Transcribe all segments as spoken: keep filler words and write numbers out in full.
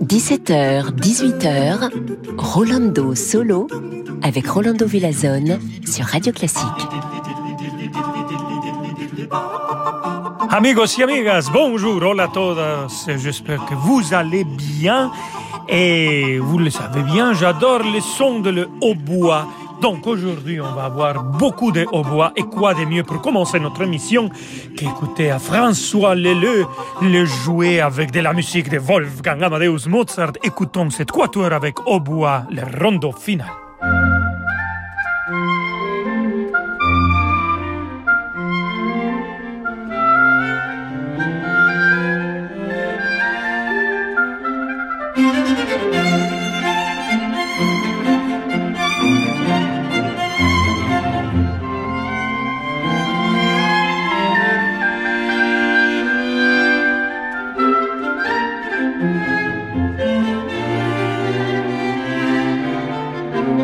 dix-sept heures, dix-huit heures, Rolando Solo avec Rolando Villazón sur Radio Classique. Amigos y amigas, bonjour a todos. J'espère que vous allez bien. Et vous le savez bien, j'adore le son de le hautbois. Donc aujourd'hui, on va avoir beaucoup de hautbois. Et quoi de mieux pour commencer notre émission qu'écouter à François Leleux le jouer avec de la musique de Wolfgang Amadeus Mozart. Écoutons cette quatuor avec hautbois, le rondo final. Thank you.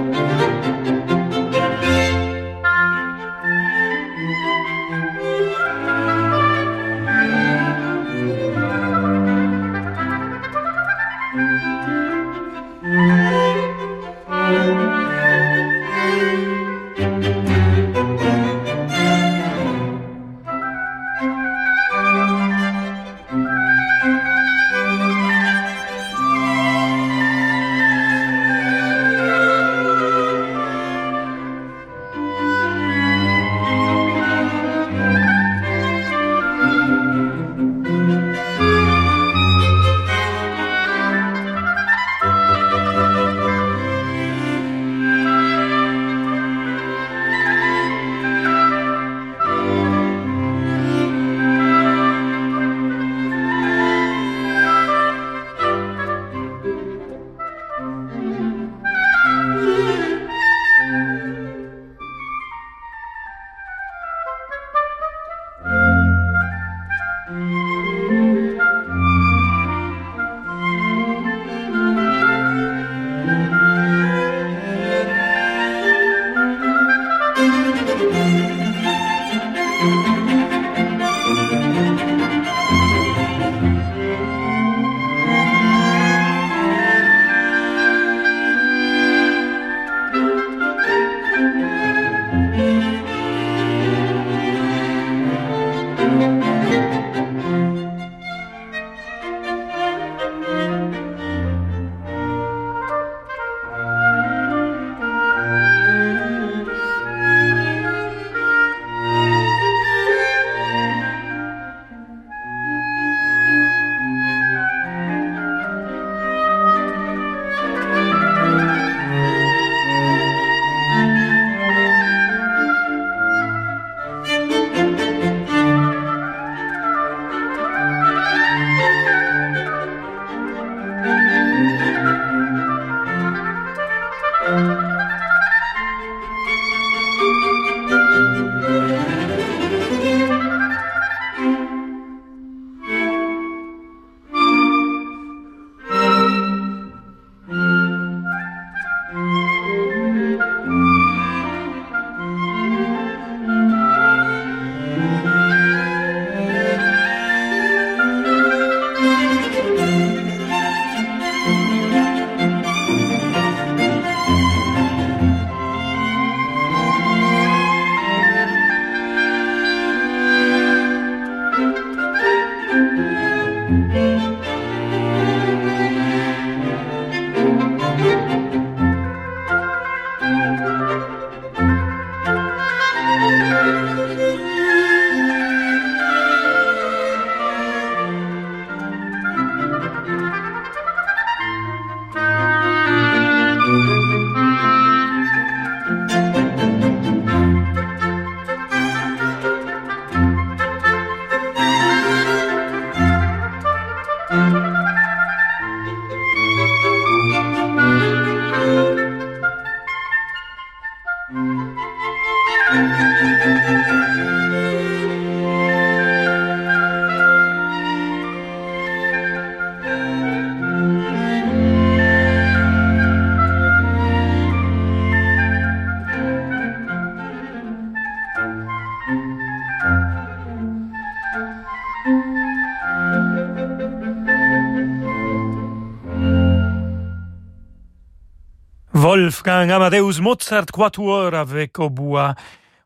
Wolfgang Amadeus Mozart Quatuor avec au bois.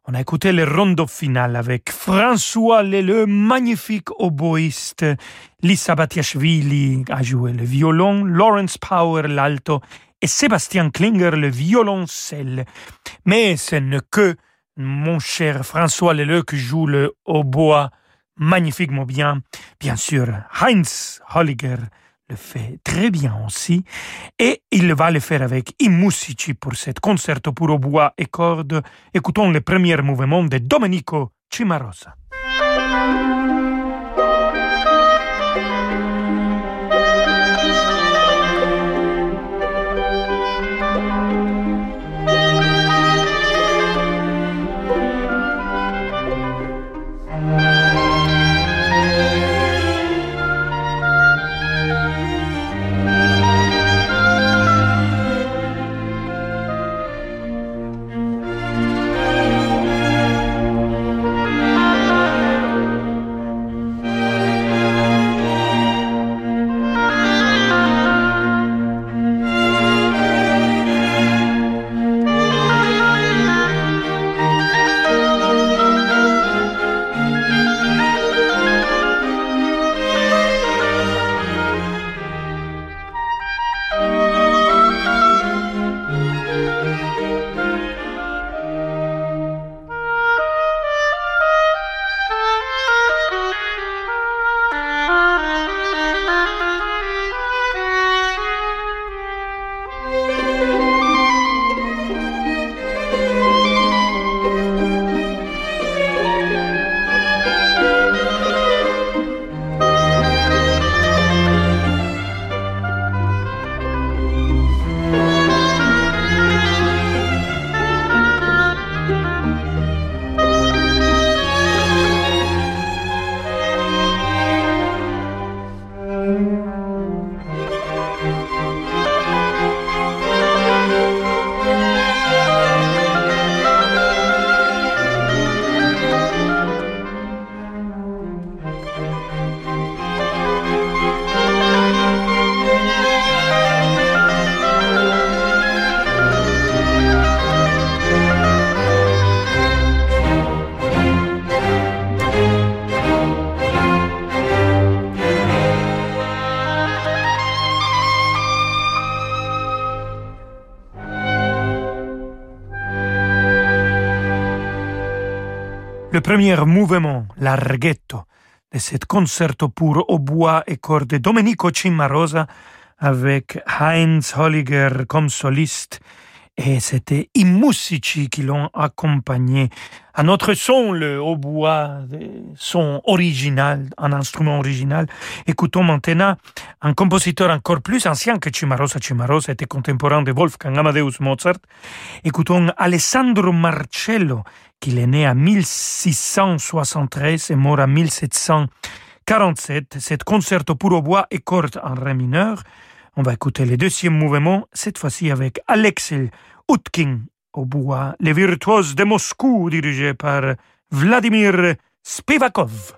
On a écouté le rondo final avec François Leleux, magnifique oboïste. Lisa Batiachvili a joué le violon, Lawrence Power l'alto et Sébastien Klinger le violoncelle. Mais ce n'est que mon cher François Leleux qui joue le hautbois magnifiquement bien. Bien sûr, Heinz Holliger le fait très bien aussi, et il va le faire avec I Musici pour cet concerto pour hautbois et cordes. Écoutons le premier mouvement de Domenico Cimarosa. Le premier mouvement, l'arghetto, de cet concerto pour hautbois et cordes de Domenico Cimarosa avec Heinz Holliger comme soliste, et c'était I Musici qui l'ont accompagné. À notre son, le hautbois, son original, un instrument original. Écoutons maintenant un compositeur encore plus ancien que Cimarosa. Cimarosa était contemporain de Wolfgang Amadeus Mozart. Écoutons Alessandro Marcello, qui est né en mille six cent soixante-treize et mort en mille sept cent quarante-sept. Cet concerto pour hautbois et cordes en ré mineur. On va écouter le deuxième mouvement, cette fois-ci avec Alexei Utkin au bois, les virtuoses de Moscou, dirigés par Vladimir Spivakov.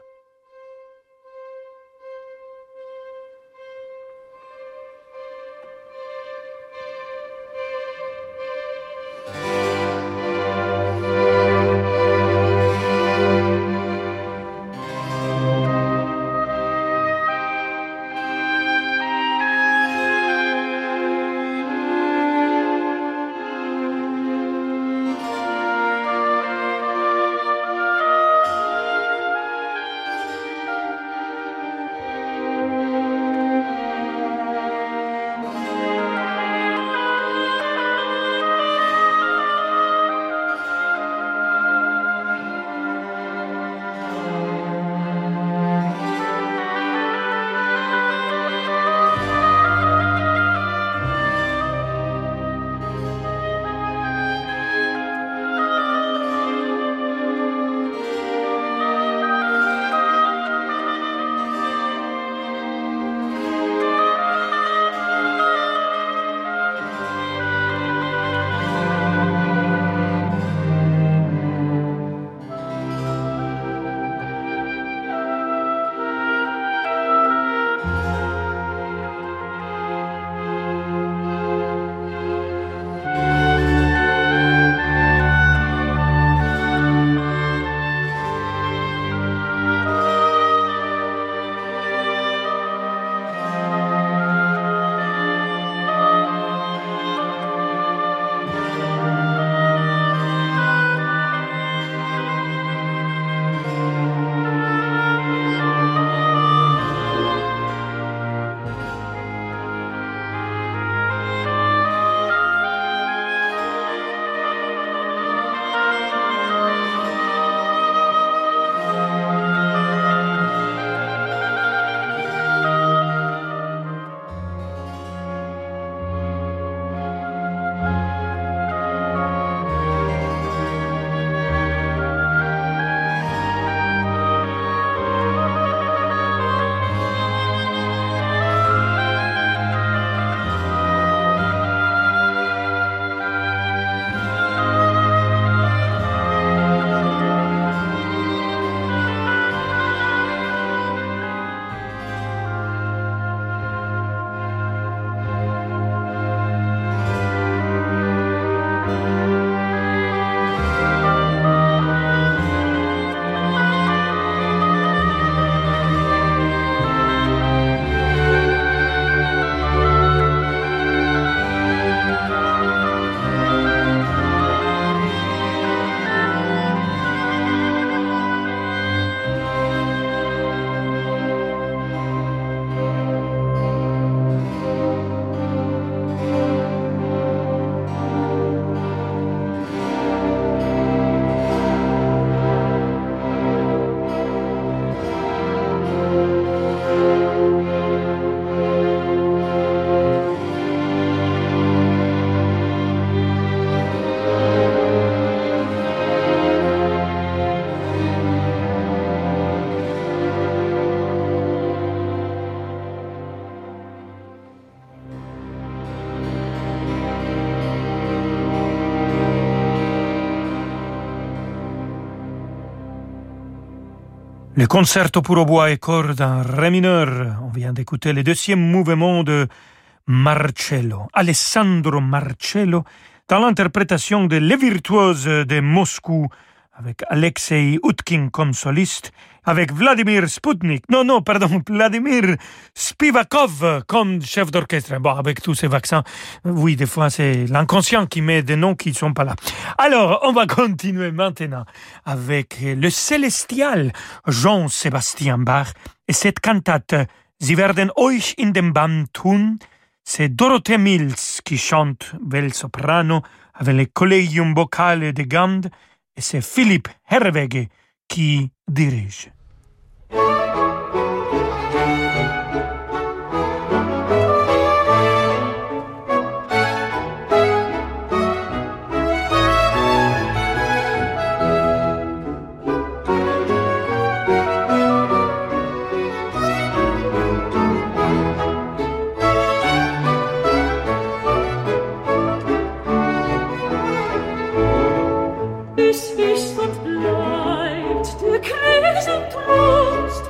Le concerto pour hautbois et cordes en ré mineur. On vient d'écouter le deuxième mouvement de Marcello, Alessandro Marcello, dans l'interprétation de Les Virtuoses de Moscou, avec Alexei Utkin comme soliste, avec Vladimir Sputnik, non, non, pardon, Vladimir Spivakov comme chef d'orchestre. Bon, avec tous ces vaccins, oui, des fois, c'est l'inconscient qui met des noms qui ne sont pas là. Alors, on va continuer maintenant avec le célestial Jean-Sébastien Bach et cette cantate « Sie werden euch in den Bann tun ». C'est Dorothee Mields qui chante bel soprano avec le Collegium Vocale de Gand, et c'est Philippe Herreweghe qui dirige. Es ist und bleibt der Kreis und Trost.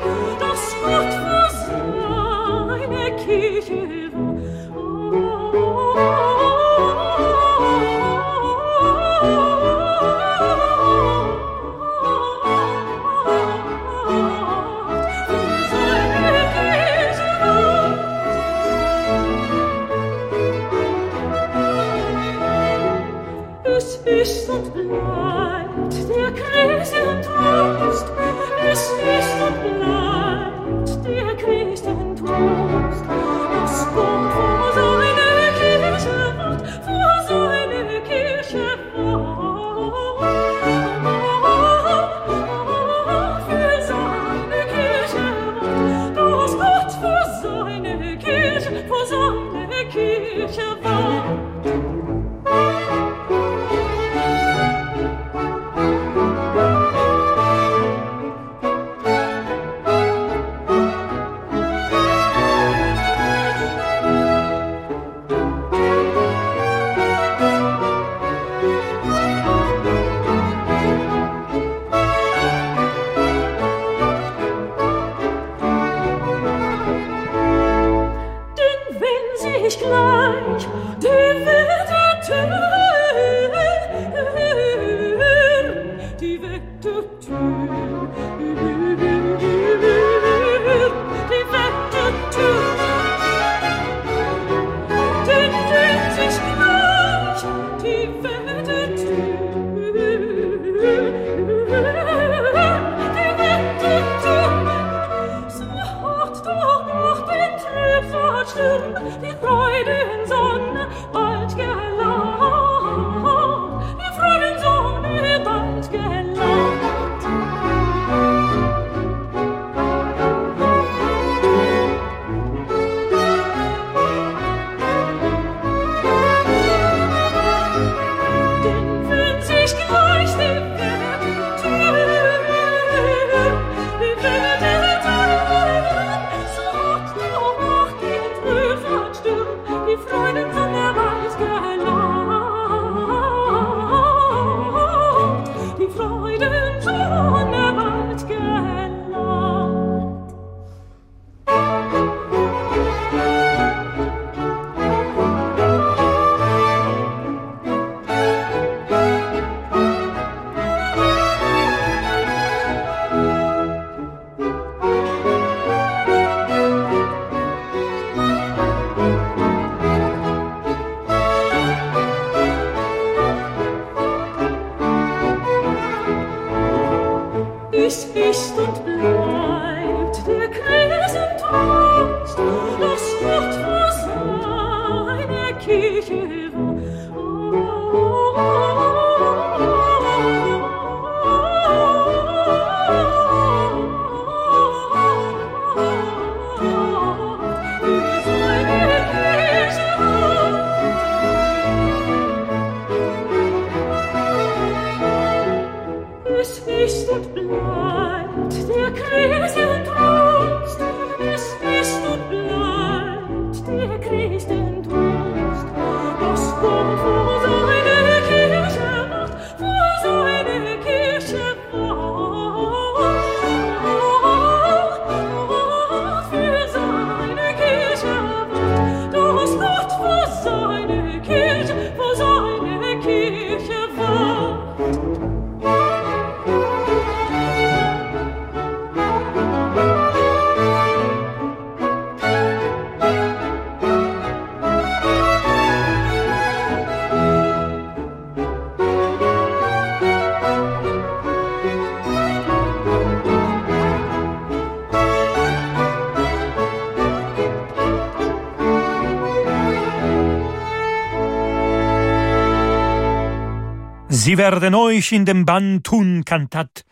Sie werden euch in dem Bann tun, cantate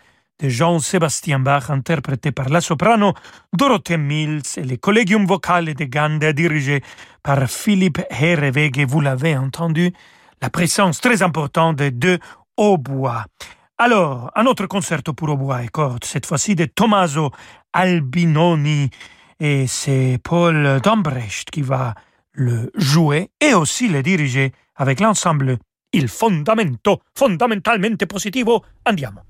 de Jean-Sébastien Bach, interprété par la soprano Dorothee Mields et le Collegium Vocale de Gand, dirigé par Philippe Herreweghe. Vous l'avez entendu, la présence très importante de deux hautbois. Alors, un autre concerto pour hautbois et cordes, cette fois-ci de Tommaso Albinoni, et c'est Paul Dombrecht qui va le jouer et aussi le diriger avec l'ensemble Il Fondamento, fondamentalmente positivo. Andiamo.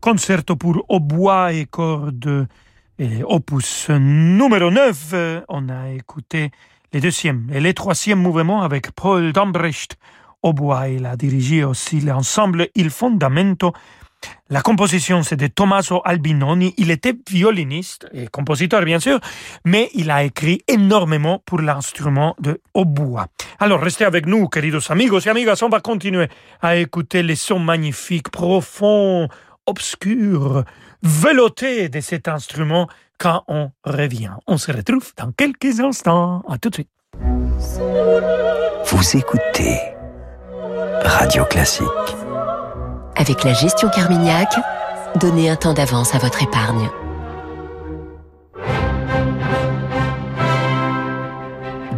Concerto pour hautbois et cordes, et opus numéro neuf. On a écouté les deuxièmes et les troisièmes mouvements avec Paul Dombrecht au bois. Il a dirigé aussi l'ensemble Il Fondamento. La composition, c'est de Tommaso Albinoni. Il était violiniste et compositeur, bien sûr, mais il a écrit énormément pour l'instrument de hautbois. Alors, restez avec nous, queridos amigos et amigas. On va continuer à écouter les sons magnifiques, profonds, obscurs, veloutés de cet instrument quand on revient. On se retrouve dans quelques instants. À tout de suite. Vous écoutez Radio Classique. Avec la gestion Carmignac, donnez un temps d'avance à votre épargne.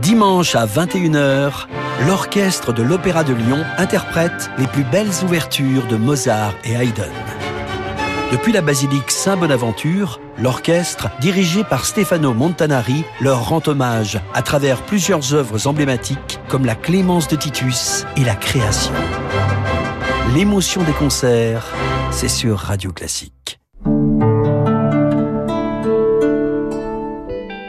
Dimanche à vingt et une heures, l'Orchestre de l'Opéra de Lyon interprète les plus belles ouvertures de Mozart et Haydn. Depuis la basilique Saint-Bonaventure, l'orchestre, dirigé par Stefano Montanari, leur rend hommage à travers plusieurs œuvres emblématiques comme la Clémence de Titus et la Création. L'émotion des concerts, c'est sur Radio Classique.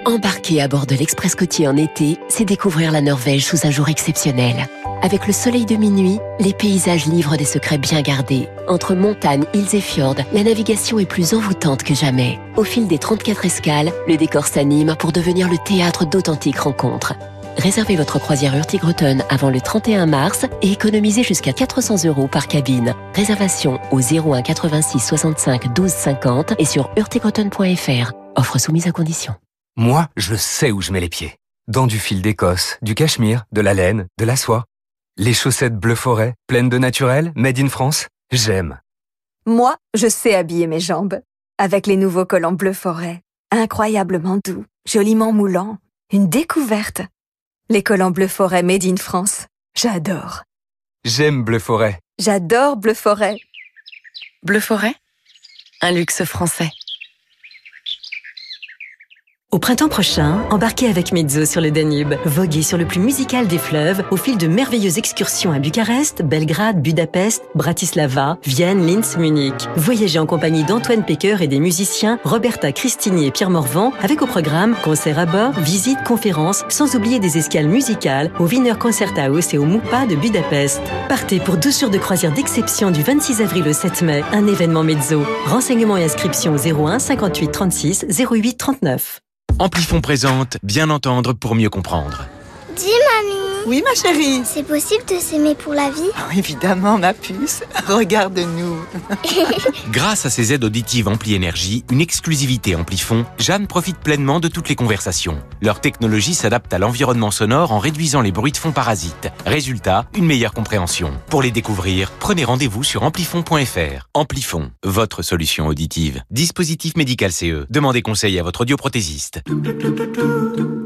Embarquer à bord de l'Express Côtier en été, c'est découvrir la Norvège sous un jour exceptionnel. Avec le soleil de minuit, les paysages livrent des secrets bien gardés. Entre montagnes, îles et fjords, la navigation est plus envoûtante que jamais. Au fil des trente-quatre escales, le décor s'anime pour devenir le théâtre d'authentiques rencontres. Réservez votre croisière Hurtigruten avant le trente et un mars et économisez jusqu'à quatre cents euros par cabine. Réservation au zéro un quatre-vingt-six soixante-cinq douze cinquante et sur hurtigruten point f r. Offre soumise à condition. Moi, je sais où je mets les pieds. Dans du fil d'Écosse, du cachemire, de la laine, de la soie. Les chaussettes bleu forêt, pleines de naturel, made in France, j'aime. Moi, je sais habiller mes jambes. Avec les nouveaux collants bleu forêt. Incroyablement doux, joliment moulants. Une découverte. Les collants bleu forêt made in France, j'adore. J'aime bleu forêt. J'adore bleu forêt. Bleu forêt, un luxe français. Au printemps prochain, embarquez avec Mezzo sur le Danube. Voguez sur le plus musical des fleuves au fil de merveilleuses excursions à Bucarest, Belgrade, Budapest, Bratislava, Vienne, Linz, Munich. Voyagez en compagnie d'Antoine Pecker et des musiciens Roberta Cristini et Pierre Morvan avec au programme concerts à bord, visites, conférences, sans oublier des escales musicales au Wiener Concerthaus et au Moupa de Budapest. Partez pour deux jours de croisière d'exception du vingt-six avril au sept mai, un événement Mezzo. Renseignements et inscriptions au zéro un cinquante-huit trente-six zéro huit trente-neuf. Amplifon présente, bien entendre pour mieux comprendre. Dis mamie. Oui ma chérie. C'est possible de s'aimer pour la vie? Oh, évidemment ma puce, regarde-nous. Grâce à ses aides auditives Ampli Énergie, une exclusivité Amplifon, Jeanne profite pleinement de toutes les conversations. Leur technologie s'adapte à l'environnement sonore en réduisant les bruits de fond parasites. Résultat, une meilleure compréhension. Pour les découvrir, prenez rendez-vous sur amplifon point f r. Amplifon, votre solution auditive. Dispositif médical C E. Demandez conseil à votre audioprothésiste.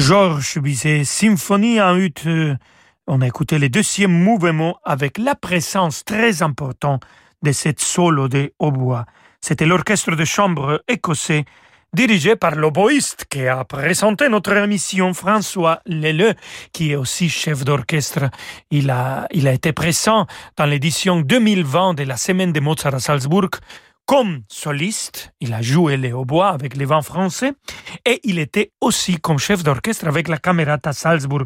Georges Bizet, symphonie en ut. On a écouté le deuxième mouvement avec la présence très importante de cette solo de hautbois. C'était l'orchestre de chambre écossais dirigé par l'oboïste qui a présenté notre émission, François Leleux, qui est aussi chef d'orchestre. Il a, il a été présent dans l'édition deux mille vingt de la Semaine de Mozart à Salzbourg comme soliste. Il a joué les hautbois avec les vents français et il était aussi comme chef d'orchestre avec la Camerata Salzbourg.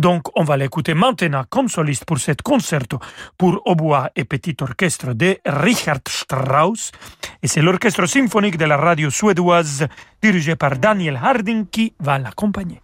Donc on va l'écouter maintenant comme soliste pour cet concerto pour hautbois et petit orchestre de Richard Strauss. Et c'est l'orchestre symphonique de la radio suédoise dirigé par Daniel Harding qui va l'accompagner.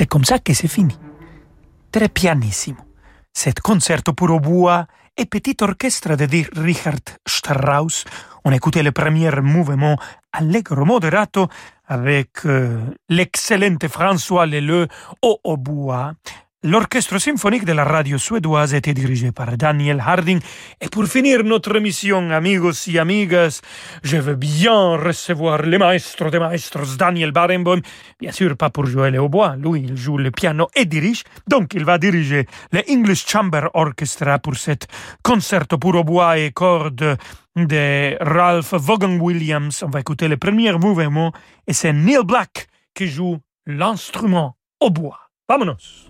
C'est comme ça que c'est fini. Très pianissimo. Cet concerto pour au bois et petit orchestre de Richard Strauss. On écoutait le premier mouvement allegro moderato avec euh, l'excellent François Leleux au hautbois. L'orchestre symphonique de la radio suédoise était dirigé par Daniel Harding. Et pour finir notre émission, amigos et amigas, je veux bien recevoir le maestro des maestros, Daniel Barenboim. Bien sûr, pas pour jouer le hautbois. Lui, il joue le piano et dirige. Donc, il va diriger le English Chamber Orchestra pour cet concerto pour hautbois et cordes de Ralph Vaughan Williams. On va écouter le premier mouvement. Et c'est Neil Black qui joue l'instrument hautbois. Vamonos!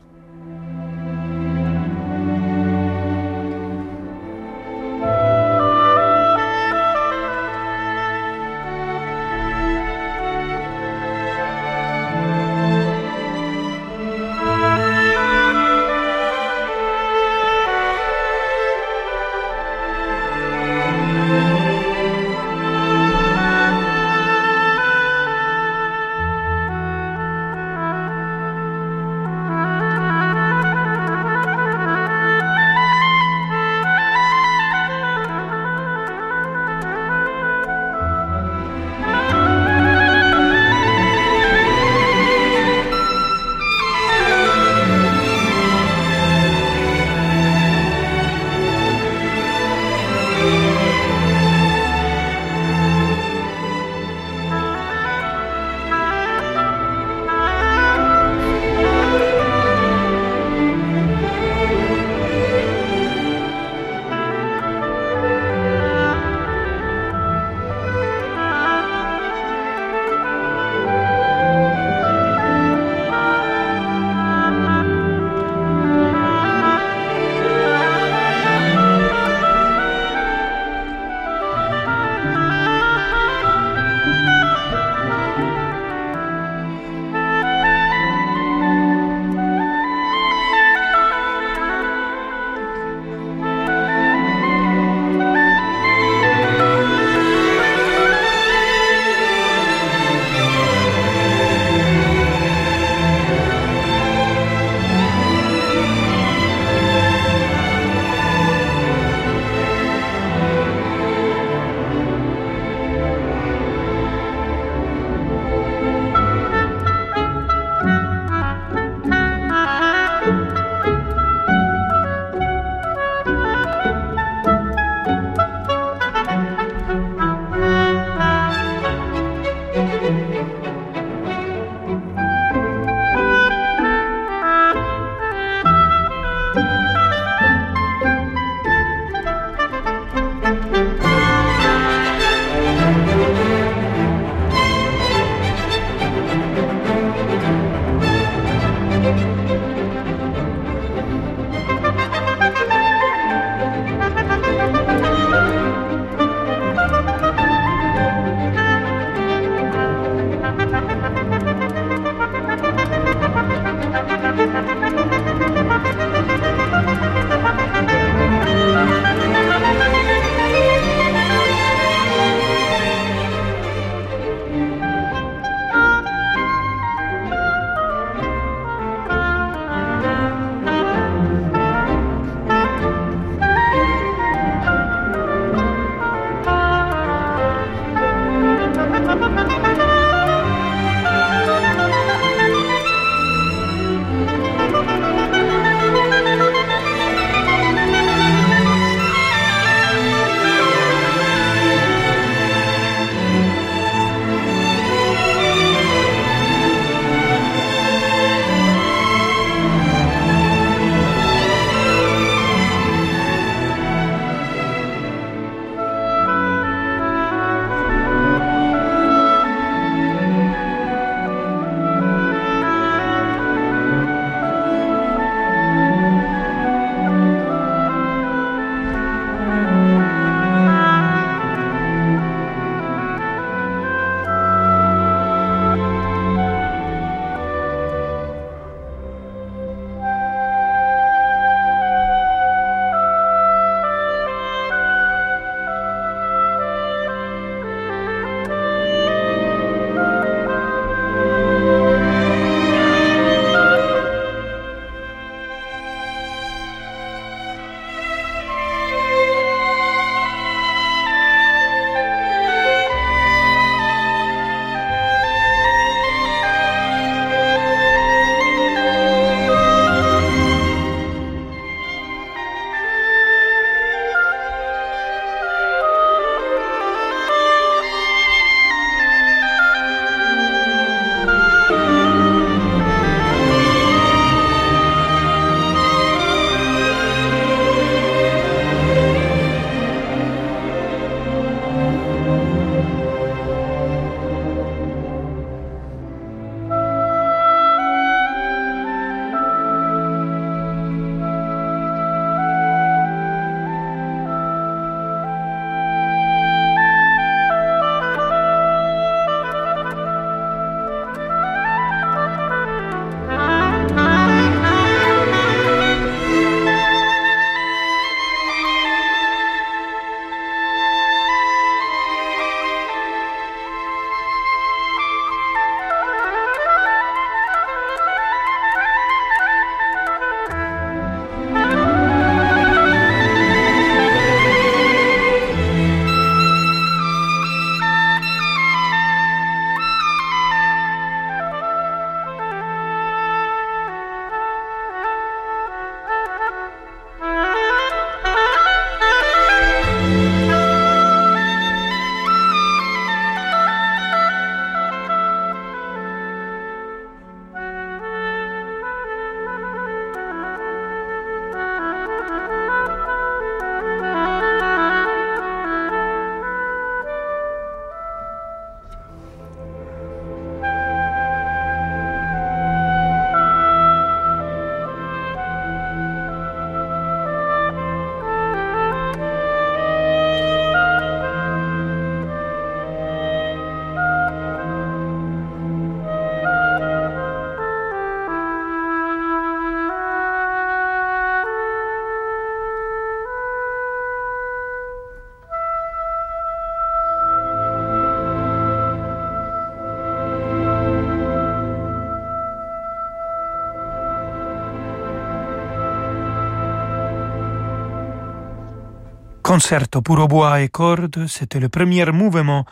Concerto pour hautbois et cordes, c'était le premier mouvement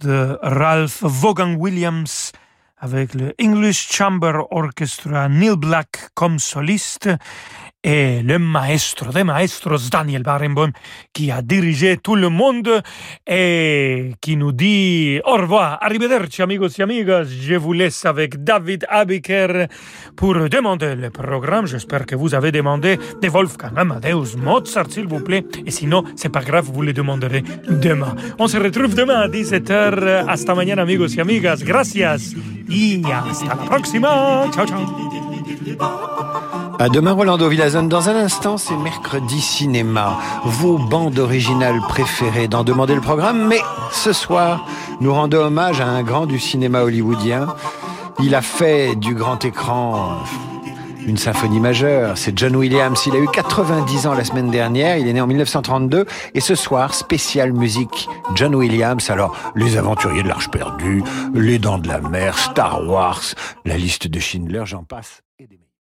de Ralph Vaughan Williams avec le English Chamber Orchestra, Neil Black comme soliste et le maestro des maestros Daniel Barenboim qui a dirigé tout le monde et qui nous dit au revoir, arrivederci amigos et amigas, je vous laisse avec David Abiker pour demander le programme. J'espère que vous avez demandé de Wolfgang Amadeus Mozart s'il vous plaît, et sinon c'est pas grave, vous le demanderez demain. On se retrouve demain à dix-sept heures. Hasta mañana amigos y amigas, gracias y hasta la próxima, ciao ciao. À demain, Rolando Villazón. Dans un instant, c'est mercredi cinéma. Vos bandes originales préférées d'en demander le programme. Mais ce soir, nous rendons hommage à un grand du cinéma hollywoodien. Il a fait du grand écran une symphonie majeure. C'est John Williams. Il a eu quatre-vingt-dix ans la semaine dernière. Il est né en mille neuf cent trente-deux. Et ce soir, spécial musique John Williams. Alors, Les Aventuriers de l'Arche Perdue, Les Dents de la Mer, Star Wars, La Liste de Schindler, j'en passe.